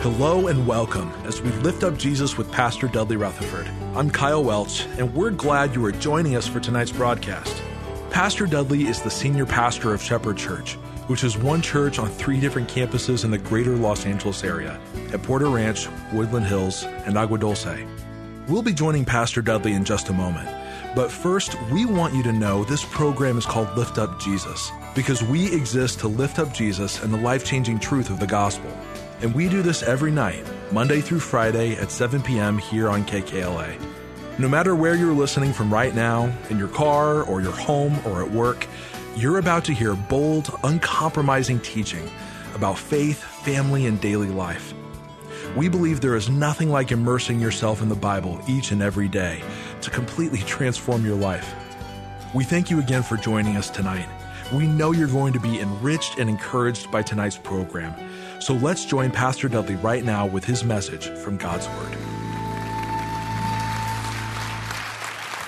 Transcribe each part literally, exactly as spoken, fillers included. Hello and welcome as we lift up Jesus with Pastor Dudley Rutherford. I'm Kyle Welch, and we're glad you are joining us for tonight's broadcast. Pastor Dudley is the senior pastor of Shepherd Church, which is one church on three different campuses in the greater Los Angeles area, at Porter Ranch, Woodland Hills, and Agua Dulce. We'll be joining Pastor Dudley in just a moment, but first, we want you to know this program is called Lift Up Jesus, because we exist to lift up Jesus and the life-changing truth of the gospel. And we do this every night, Monday through Friday at seven p.m. here on K K L A. No matter where you're listening from right now, in your car or your home or at work, you're about to hear bold, uncompromising teaching about faith, family, and daily life. We believe there is nothing like immersing yourself in the Bible each and every day to completely transform your life. We thank you again for joining us tonight. We know you're going to be enriched and encouraged by tonight's program. So let's join Pastor Dudley right now with his message from God's Word.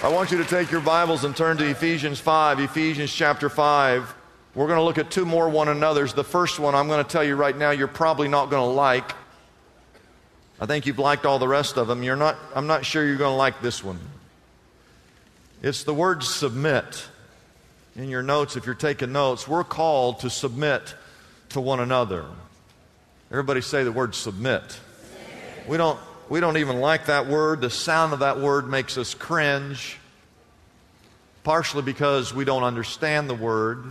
I want you to take your Bibles and turn to Ephesians five, Ephesians chapter five. We're going to look at two more one another's. The first one I'm going to tell you right now you're probably not going to like. I think you've liked all the rest of them. You're not, I'm not sure you're going to like this one. It's the word submit. In your notes, if you're taking notes, we're called to submit to one another. Everybody say the word submit. We don't, we don't even like that word. The sound of that word makes us cringe, partially because we don't understand the word.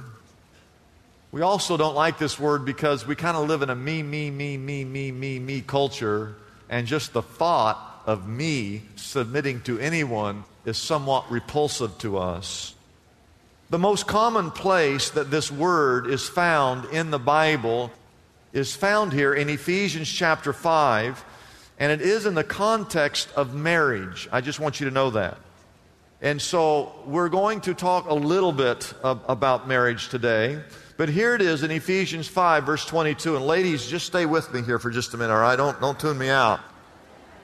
We also don't like this word because we kind of live in a me, me, me, me, me, me, me culture, and just the thought of me submitting to anyone is somewhat repulsive to us. The most common place that this word is found in the Bible is found here in Ephesians chapter five, and it is in the context of marriage. I just want you to know that. And so we're going to talk a little bit of, about marriage today, but here it is in Ephesians five, verse twenty-two. And ladies, just stay with me here for just a minute, all right? Don't, don't tune me out.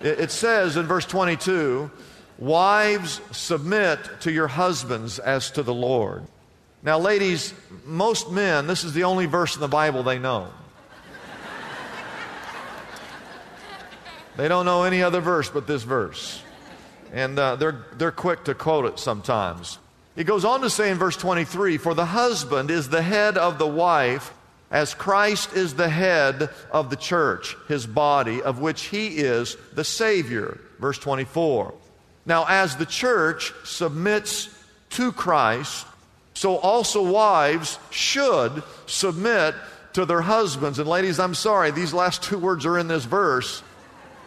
It, it says in verse twenty-two, "Wives, submit to your husbands as to the Lord." Now, ladies, most men, this is the only verse in the Bible they know. They don't know any other verse but this verse. And uh, they're, they're quick to quote it sometimes. It goes on to say in verse twenty-three, "For the husband is the head of the wife, as Christ is the head of the church, his body, of which he is the Savior." Verse twenty-four. "Now, as the church submits to Christ, so also wives should submit to their husbands." And ladies, I'm sorry, these last two words are in this verse.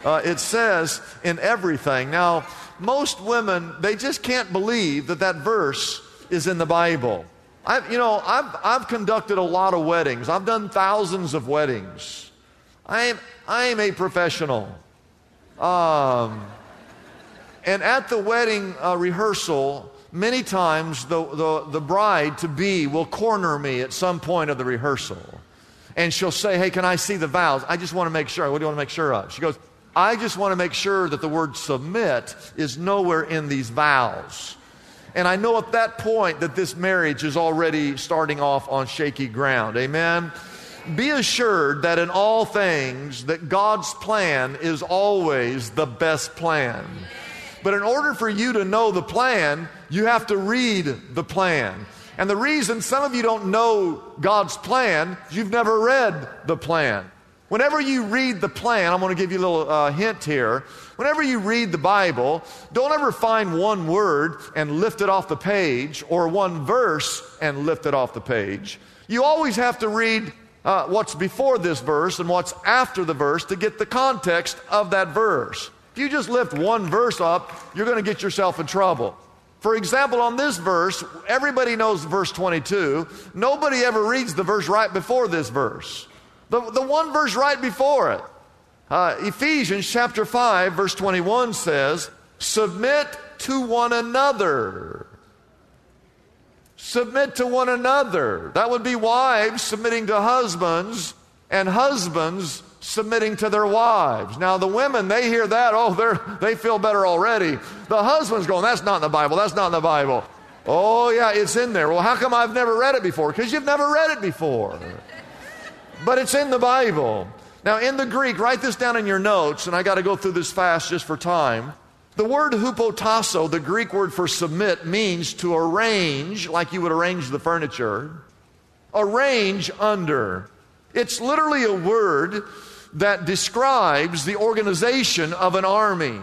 Uh, it says, "in everything." Now, most women, they just can't believe that that verse is in the Bible. I've, you know, I've, I've conducted a lot of weddings. I've done thousands of weddings. I am, I am a professional. Um... And at the wedding uh, rehearsal, many times the, the, the bride-to-be will corner me at some point of the rehearsal. And she'll say, "Hey, can I see the vows?" "I just want to make sure." "What do you want to make sure of?" She goes, "I just want to make sure that the word submit is nowhere in these vows." And I know at that point that this marriage is already starting off on shaky ground. Amen? Be assured that in all things that God's plan is always the best plan. But in order for you to know the plan, you have to read the plan. And the reason some of you don't know God's plan is you've never read the plan. Whenever you read the plan, I'm going to give you a little uh, hint here. Whenever you read the Bible, don't ever find one word and lift it off the page or one verse and lift it off the page. You always have to read uh, what's before this verse and what's after the verse to get the context of that verse. If you just lift one verse up, you're going to get yourself in trouble. For example, on this verse, everybody knows verse twenty-two. Nobody ever reads the verse right before this verse. The, the one verse right before it. Uh, Ephesians chapter five, verse twenty-one says, submit to one another. Submit to one another. That would be wives submitting to husbands and husbands submitting to their wives. Now the women, they hear that, oh, they're, they feel better already. The husband's going, that's not in the Bible, that's not in the Bible. Oh yeah, it's in there. Well, how come I've never read it before? Because you've never read it before. But it's in the Bible. Now in the Greek, write this down in your notes, and I got to go through this fast just for time. The word hupotasso, the Greek word for submit, means to arrange, like you would arrange the furniture. Arrange under. It's literally a word that describes the organization of an army.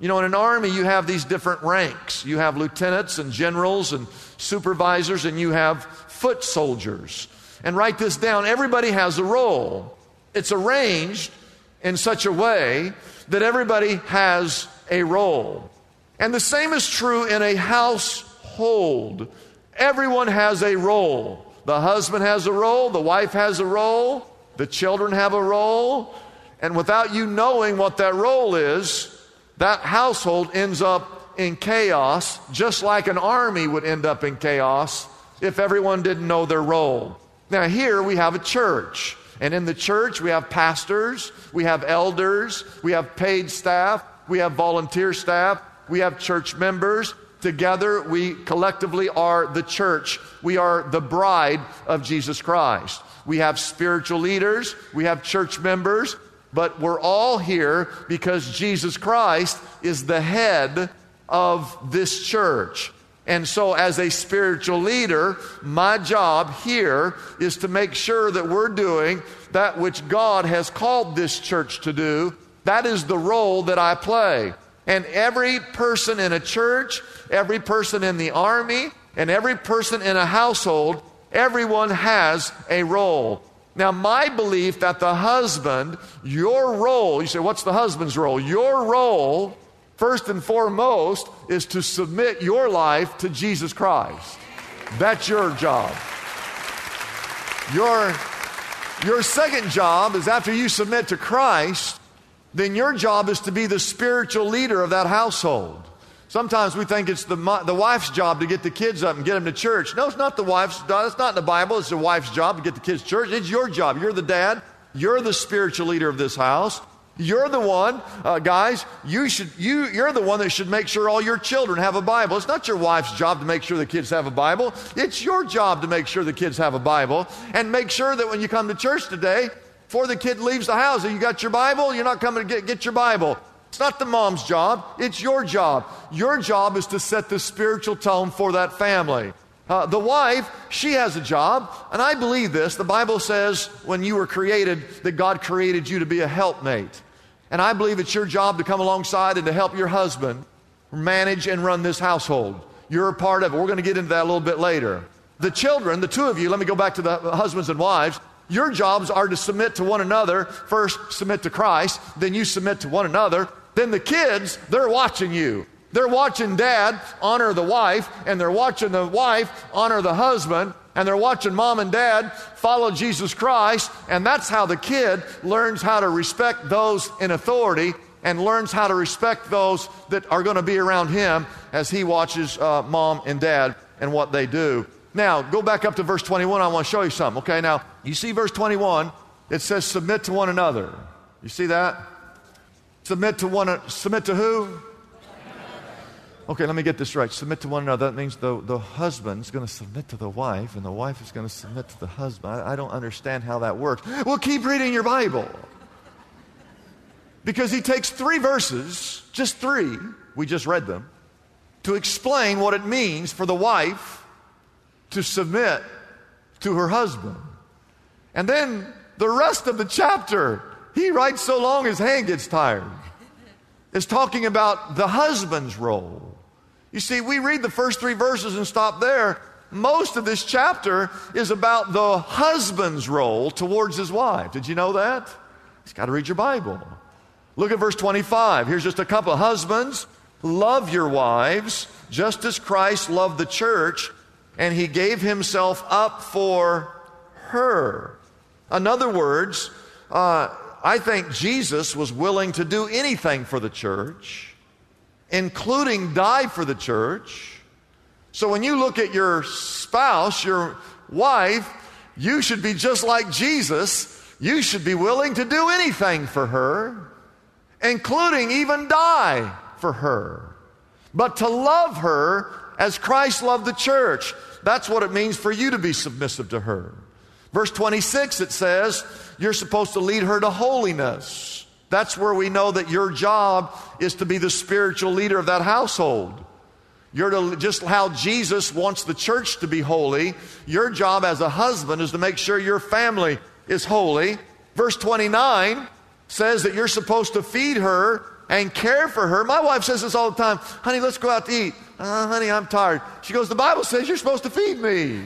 You know, in an army you have these different ranks. You have lieutenants and generals and supervisors, and you have foot soldiers. And write this down, everybody has a role. It's arranged in such a way that everybody has a role. And the same is true in a household. Everyone has a role. The husband has a role, the wife has a role, the children have a role, and without you knowing what that role is, that household ends up in chaos, just like an army would end up in chaos if everyone didn't know their role. Now here we have a church, and in the church we have pastors, we have elders, we have paid staff, we have volunteer staff, we have church members. Together we collectively are the church. We are the bride of Jesus Christ. We have spiritual leaders, we have church members, but we're all here because Jesus Christ is the head of this church. And so as a spiritual leader, my job here is to make sure that we're doing that which God has called this church to do. That is the role that I play. And every person in a church, every person in the army, and every person in a household, everyone has a role. Now, my belief that the husband, your role, you say, what's the husband's role? Your role, first and foremost, is to submit your life to Jesus Christ. That's your job. Your, your second job is after you submit to Christ, then your job is to be the spiritual leader of that household. Sometimes we think it's the the wife's job to get the kids up and get them to church. No, it's not the wife's job. It's not in the Bible. It's the wife's job to get the kids to church. It's your job. You're the dad. You're the spiritual leader of this house. You're the one, uh, guys, you should, you, you're the one that should make sure all your children have a Bible. It's not your wife's job to make sure the kids have a Bible. It's your job to make sure the kids have a Bible. And make sure that when you come to church today, before the kid leaves the house, you got your Bible? You're not coming to get, get your Bible. It's not the mom's job. It's your job. Your job is to set the spiritual tone for that family. Uh, the wife, she has a job, and I believe this. The Bible says when you were created that God created you to be a helpmate. And I believe it's your job to come alongside and to help your husband manage and run this household. You're a part of it. We're going to get into that a little bit later. The children, the two of you, let me go back to the husbands and wives. Your jobs are to submit to one another. First, submit to Christ. Then you submit to one another. Then the kids, they're watching you. They're watching dad honor the wife, and they're watching the wife honor the husband, and they're watching mom and dad follow Jesus Christ, and that's how the kid learns how to respect those in authority and learns how to respect those that are going to be around him as he watches uh, mom and dad and what they do. Now, go back up to verse twenty-one. I want to show you something. Okay, now, you see verse twenty-one. It says, submit to one another. You see that? Submit to one, submit to who? Okay, let me get this right. Submit to one another. That means the, the husband's going to submit to the wife, and the wife is going to submit to the husband. I, I don't understand how that works. Well, keep reading your Bible. Because he takes three verses, just three, we just read them, to explain what it means for the wife to submit to her husband. And then the rest of the chapter, he writes so long his hand gets tired, is talking about the husband's role. You see, we read the first three verses and stop there. Most of this chapter is about the husband's role towards his wife. Did you know that? You've got to read your Bible. Look at verse twenty-five. Here's just a couple of husbands. Love your wives, just as Christ loved the church, and he gave himself up for her. In other words, uh, I think Jesus was willing to do anything for the church, including die for the church. So when you look at your spouse, your wife, you should be just like Jesus. You should be willing to do anything for her, including even die for her. But to love her as Christ loved the church, that's what it means for you to be submissive to her. Verse twenty-six, it says, you're supposed to lead her to holiness. That's where we know that your job is to be the spiritual leader of that household. You're to, just how Jesus wants the church to be holy, your job as a husband is to make sure your family is holy. Verse twenty-nine says that you're supposed to feed her and care for her. My wife says this all the time, honey, let's go out to eat. Uh, honey, I'm tired. She goes, the Bible says you're supposed to feed me.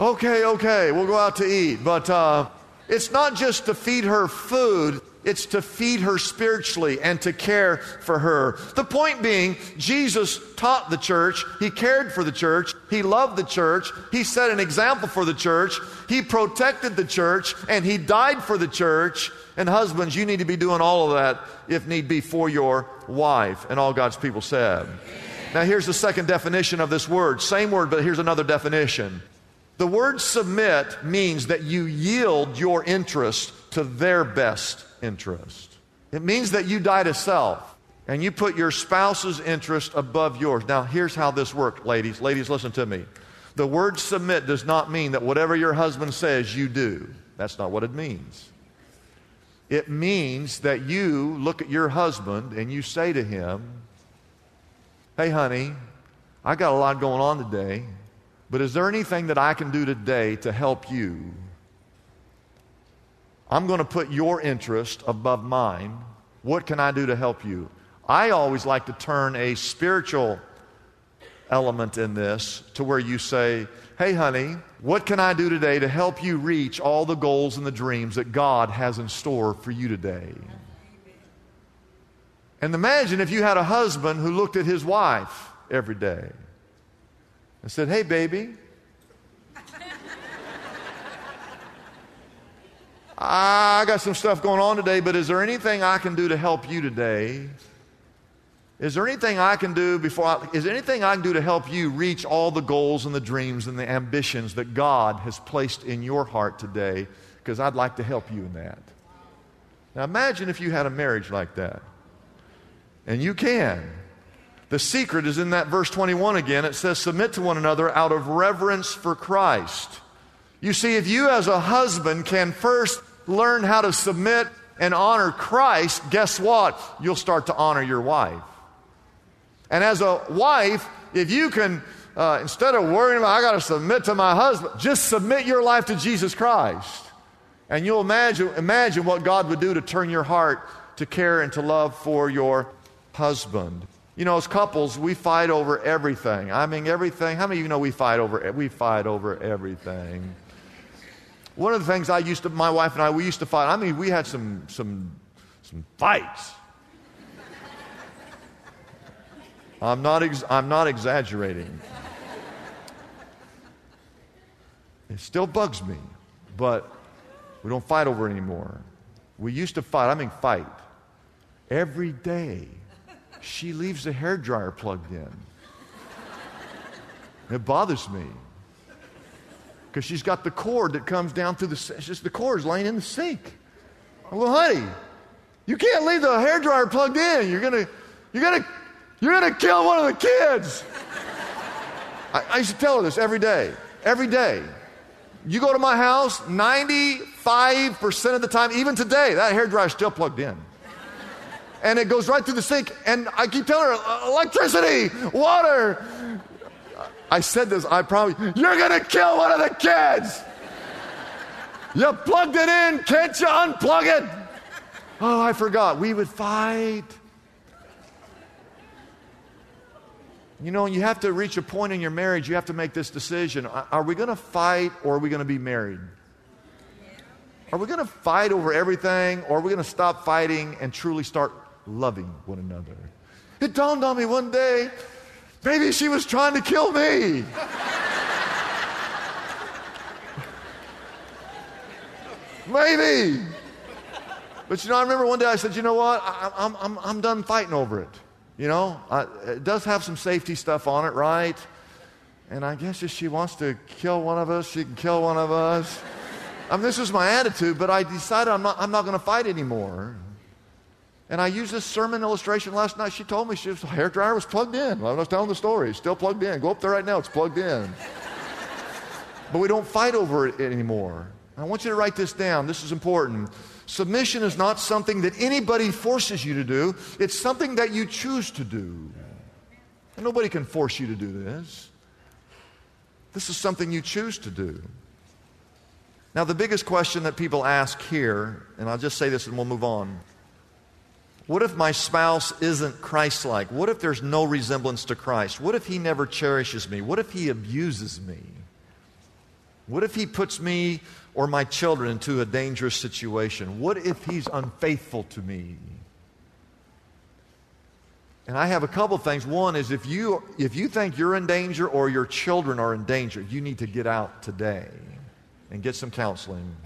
okay, okay, we'll go out to eat. But uh, it's not just to feed her food. It's to feed her spiritually and to care for her. The point being, Jesus taught the church. He cared for the church. He loved the church. He set an example for the church. He protected the church, and he died for the church. And husbands, you need to be doing all of that, if need be, for your wife. And all God's people said. Amen. Now here's the second definition of this word. Same word, but here's another definition. The word submit means that you yield your interest to their best interest. It means that you die to self and you put your spouse's interest above yours. Now, here's how this works, ladies. Ladies, listen to me. The word submit does not mean that whatever your husband says, you do. That's not what it means. It means that you look at your husband and you say to him, hey, honey, I got a lot going on today, but is there anything that I can do today to help you? I'm going to put your interest above mine. What can I do to help you? I always like to turn a spiritual element in this to where you say, hey, honey, what can I do today to help you reach all the goals and the dreams that God has in store for you today? And imagine if you had a husband who looked at his wife every day and said, hey, baby, I got some stuff going on today, but is there anything I can do to help you today? Is there anything I can do before I, is there anything I can do to help you reach all the goals and the dreams and the ambitions that God has placed in your heart today? Because I'd like to help you in that. Now imagine if you had a marriage like that. And you can. The secret is in that verse twenty-one again. It says, submit to one another out of reverence for Christ. You see, if you as a husband can first learn how to submit and honor Christ, guess what? You'll start to honor your wife. And as a wife, if you can, uh, instead of worrying about, I got to submit to my husband, just submit your life to Jesus Christ. And you'll imagine, imagine what God would do to turn your heart to care and to love for your husband. You know, as couples, we fight over everything. I mean, everything. How many of you know we fight over, we fight over everything? One of the things I used to, my wife and I, we used to fight. I mean, we had some, some, some fights. I'm not, ex- I'm not exaggerating. It still bugs me, but we don't fight over it anymore. We used to fight. I mean, fight every day. She leaves the hairdryer plugged in. It bothers me. Because she's got the cord that comes down through the sink. Just the cord's laying in the sink. Well, honey, you can't leave the hairdryer plugged in. You're gonna, you're gonna, you're gonna kill one of the kids. I, I used to tell her this every day. Every day. You go to my house, ninety-five percent of the time, even today, that hairdryer's still plugged in. And it goes right through the sink. And I keep telling her, electricity, water. I said this, I promise. You're going to kill one of the kids. You plugged it in. Can't you unplug it? Oh, I forgot. We would fight. You know, you have to reach a point in your marriage, you have to make this decision. Are we going to fight or are we going to be married? Are we going to fight over everything, or are we going to stop fighting and truly start loving one another. It dawned on me one day, maybe she was trying to kill me. Maybe. But you know, I remember one day I said, you know what, I, I'm, I'm, I'm done fighting over it. You know, I, it does have some safety stuff on it, right? And I guess if she wants to kill one of us, she can kill one of us. I mean, this is my attitude, but I decided I'm not, I'm not going to fight anymore. And I used this sermon illustration last night. She told me she was, the hairdryer was plugged in. I was telling the story. It's still plugged in. Go up there right now. It's plugged in. But we don't fight over it anymore. I want you to write this down. This is important. Submission is not something that anybody forces you to do. It's something that you choose to do. And nobody can force you to do this. This is something you choose to do. Now, the biggest question that people ask here, and I'll just say this and we'll move on. What if my spouse isn't Christ-like? What if there's no resemblance to Christ? What if he never cherishes me? What if he abuses me? What if he puts me or my children into a dangerous situation? What if he's unfaithful to me? And I have a couple things. One is if you, if you think you're in danger or your children are in danger, you need to get out today and get some counseling.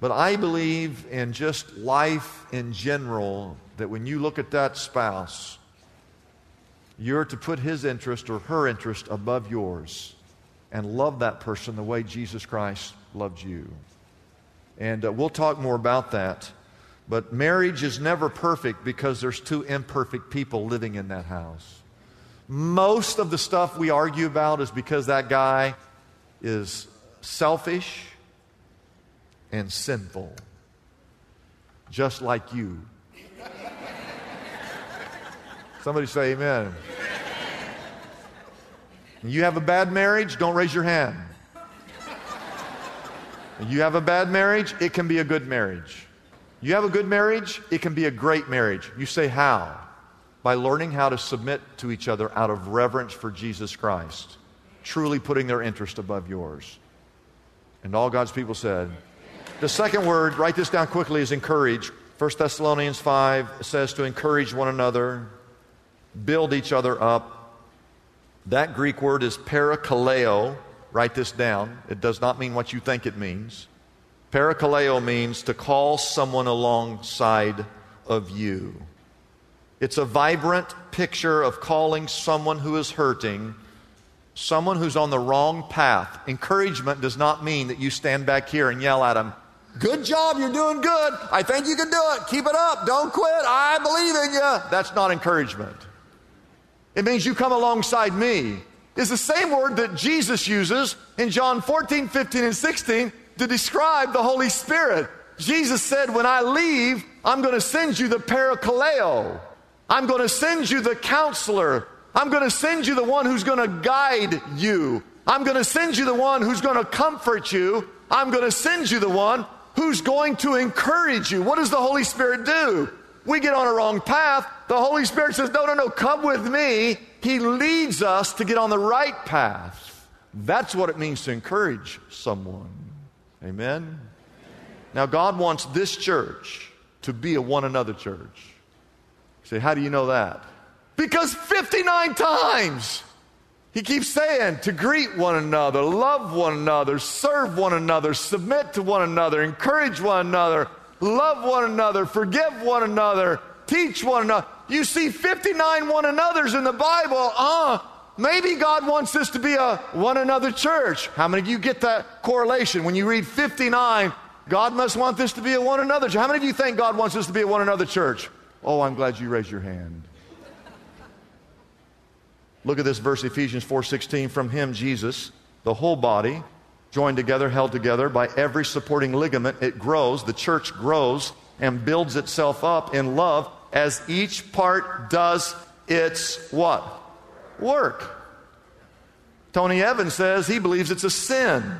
But I believe in just life in general that when you look at that spouse, you're to put his interest or her interest above yours and love that person the way Jesus Christ loved you. And uh, we'll talk more about that. But marriage is never perfect because there's two imperfect people living in that house. Most of the stuff we argue about is because that guy is selfish and sinful, just like you. Somebody say amen. You have a bad marriage, don't raise your hand. You have a bad marriage, it can be a good marriage. You have a good marriage, it can be a great marriage. You say how? By learning how to submit to each other out of reverence for Jesus Christ, truly putting their interest above yours. And all God's people said. The second word, write this down quickly, is encourage. First Thessalonians five says to encourage one another, build each other up. That Greek word is parakaleo. Write this down. It does not mean what you think it means. Parakaleo means to call someone alongside of you. It's a vibrant picture of calling someone who is hurting, someone who's on the wrong path. Encouragement does not mean that you stand back here and yell at them, good job, you're doing good. I think you can do it. Keep it up. Don't quit. I believe in you. That's not encouragement. It means you come alongside me. It's the same word that Jesus uses in John fourteen, fifteen, and sixteen to describe the Holy Spirit. Jesus said, when I leave, I'm going to send you the parakaleo. I'm going to send you the counselor. I'm going to send you the one who's going to guide you. I'm going to send you the one who's going to comfort you. I'm going to send you the one who's going to encourage you. What does the Holy Spirit do? We get on a wrong path. The Holy Spirit says, no, no, no, come with me. He leads us to get on the right path. That's what it means to encourage someone. Amen? Amen. Now, God wants this church to be a one another church. You say, how do you know that? Because fifty-nine times he keeps saying to greet one another, love one another, serve one another, submit to one another, encourage one another, love one another, forgive one another, teach one another. You see fifty-nine one another's in the Bible. Uh, maybe God wants this to be a one another church. How many of you get that correlation? When you read fifty-nine, God must want this to be a one another church. How many of you think God wants this to be a one another church? Oh, I'm glad you raised your hand. Look at this verse, Ephesians four sixteen. From him, Jesus, the whole body, joined together, held together by every supporting ligament, it grows, the church grows and builds itself up in love as each part does its what? Work. Tony Evans says he believes it's a sin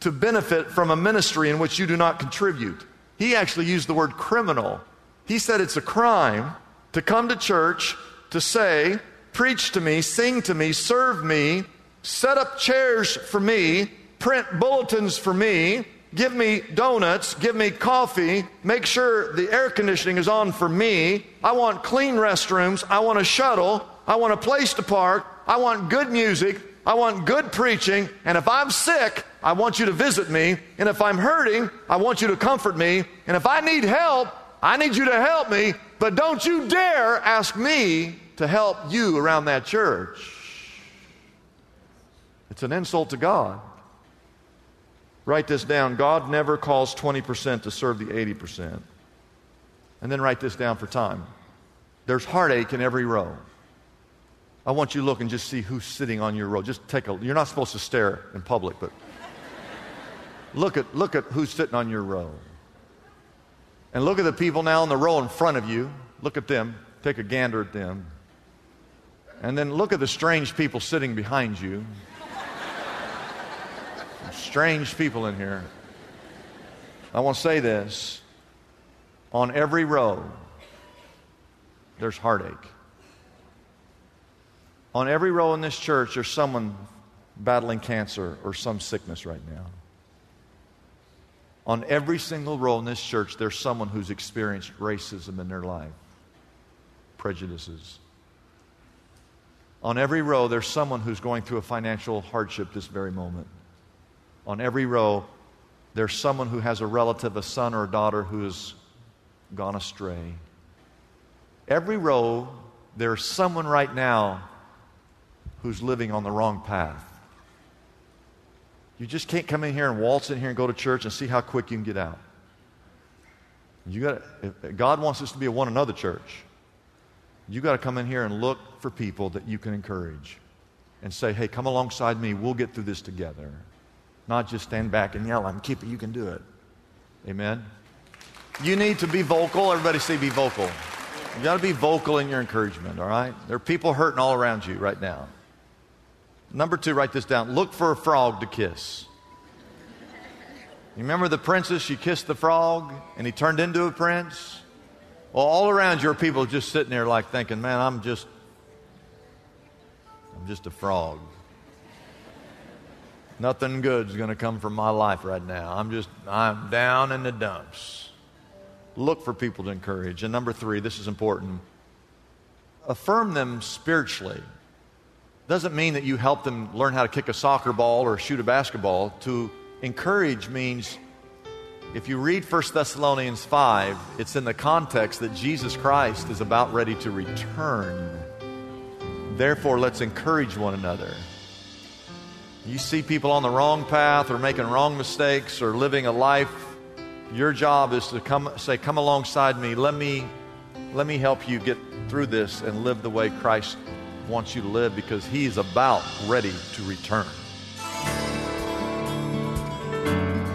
to benefit from a ministry in which you do not contribute. He actually used the word criminal. He said it's a crime to come to church to say, preach to me, sing to me, serve me, set up chairs for me, print bulletins for me, give me donuts, give me coffee, make sure the air conditioning is on for me. I want clean restrooms. I want a shuttle. I want a place to park. I want good music. I want good preaching. And if I'm sick, I want you to visit me. And if I'm hurting, I want you to comfort me. And if I need help, I need you to help me. But don't you dare ask me to help you around that church. It's an insult to God. Write this down. God never calls twenty percent to serve the eighty percent. And then write this down for time. There's heartache in every row. I want you to look and just see who's sitting on your row. Just take a, you're not supposed to stare in public, but look at, look at who's sitting on your row. And look at the people now in the row in front of you. Look at them. Take a gander at them. And then look at the strange people sitting behind you. Strange people in here. I want to say this. On every row, there's heartache. On every row in this church, there's someone battling cancer or some sickness right now. On every single row in this church, there's someone who's experienced racism in their life, prejudices. On every row, there's someone who's going through a financial hardship this very moment. On every row, there's someone who has a relative, a son or a daughter who has gone astray. Every row, there's someone right now who's living on the wrong path. You just can't come in here and waltz in here and go to church and see how quick you can get out. You got God wants us to be a one another church. You got to come in here and look for people that you can encourage and say, hey, come alongside me. We'll get through this together. Not just stand back and yell, I'm keeping, you can do it. Amen? You need to be vocal. Everybody say be vocal. You got to be vocal in your encouragement, all right? There are people hurting all around you right now. Number two, write this down. Look for a frog to kiss. You remember the princess? She kissed the frog, and he turned into a prince. Well, all around you are people just sitting there like thinking, man, I'm just, I'm just a frog. Nothing good's going to come from my life right now. I'm just, I'm down in the dumps. Look for people to encourage. And number three, this is important. Affirm them spiritually. Doesn't mean that you help them learn how to kick a soccer ball or shoot a basketball. To encourage means, if you read First Thessalonians five, it's in the context that Jesus Christ is about ready to return. Therefore, let's encourage one another. You see people on the wrong path or making wrong mistakes or living a life, your job is to come say, come alongside me. Let me, let me help you get through this and live the way Christ wants you to live, because he's about ready to return.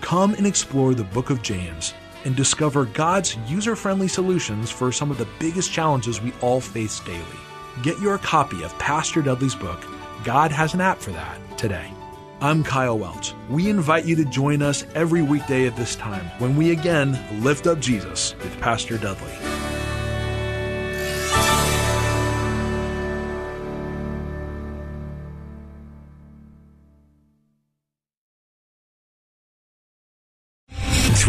Come and explore the book of James and discover God's user-friendly solutions for some of the biggest challenges we all face daily. Get your copy of Pastor Dudley's book, God Has an App for That, today. I'm Kyle Welch. We invite you to join us every weekday at this time when we again lift up Jesus with Pastor Dudley.